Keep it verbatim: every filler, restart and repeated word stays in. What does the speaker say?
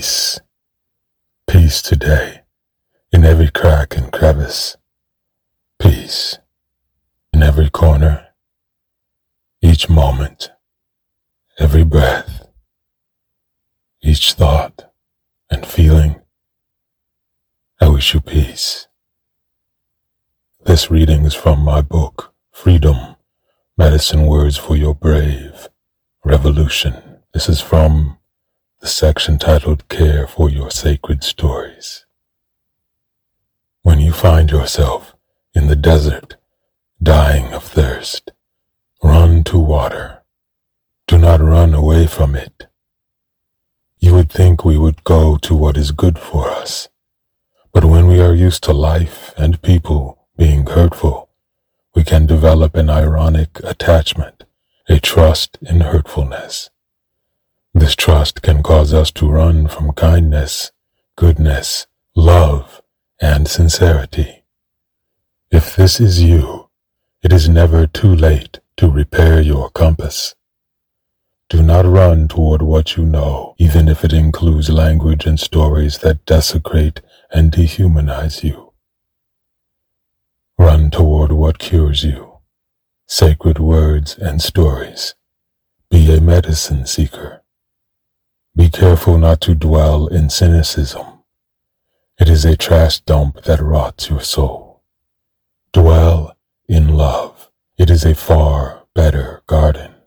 peace. Peace today, in every crack and crevice. Peace, in every corner, each moment, every breath, each thought and feeling. I wish you peace. This reading is from my book, Freedom, Medicine Words for Your Brave Revolution. This is from the section titled Care for Your Sacred Stories. When you find yourself in the desert, dying of thirst, run to water. Do not run away from it. You would think we would go to what is good for us, but when we are used to life and people being hurtful, we can develop an ironic attachment, a trust in hurtfulness. This trust can cause us to run from kindness, goodness, love, and sincerity. If this is you, it is never too late to repair your compass. Do not run toward what you know, even if it includes language and stories that desecrate and dehumanize you. Run toward what cures you, sacred words and stories. Be a medicine seeker. Be careful not to dwell in cynicism. It is a trash dump that rots your soul. Dwell in love. It is a far better garden.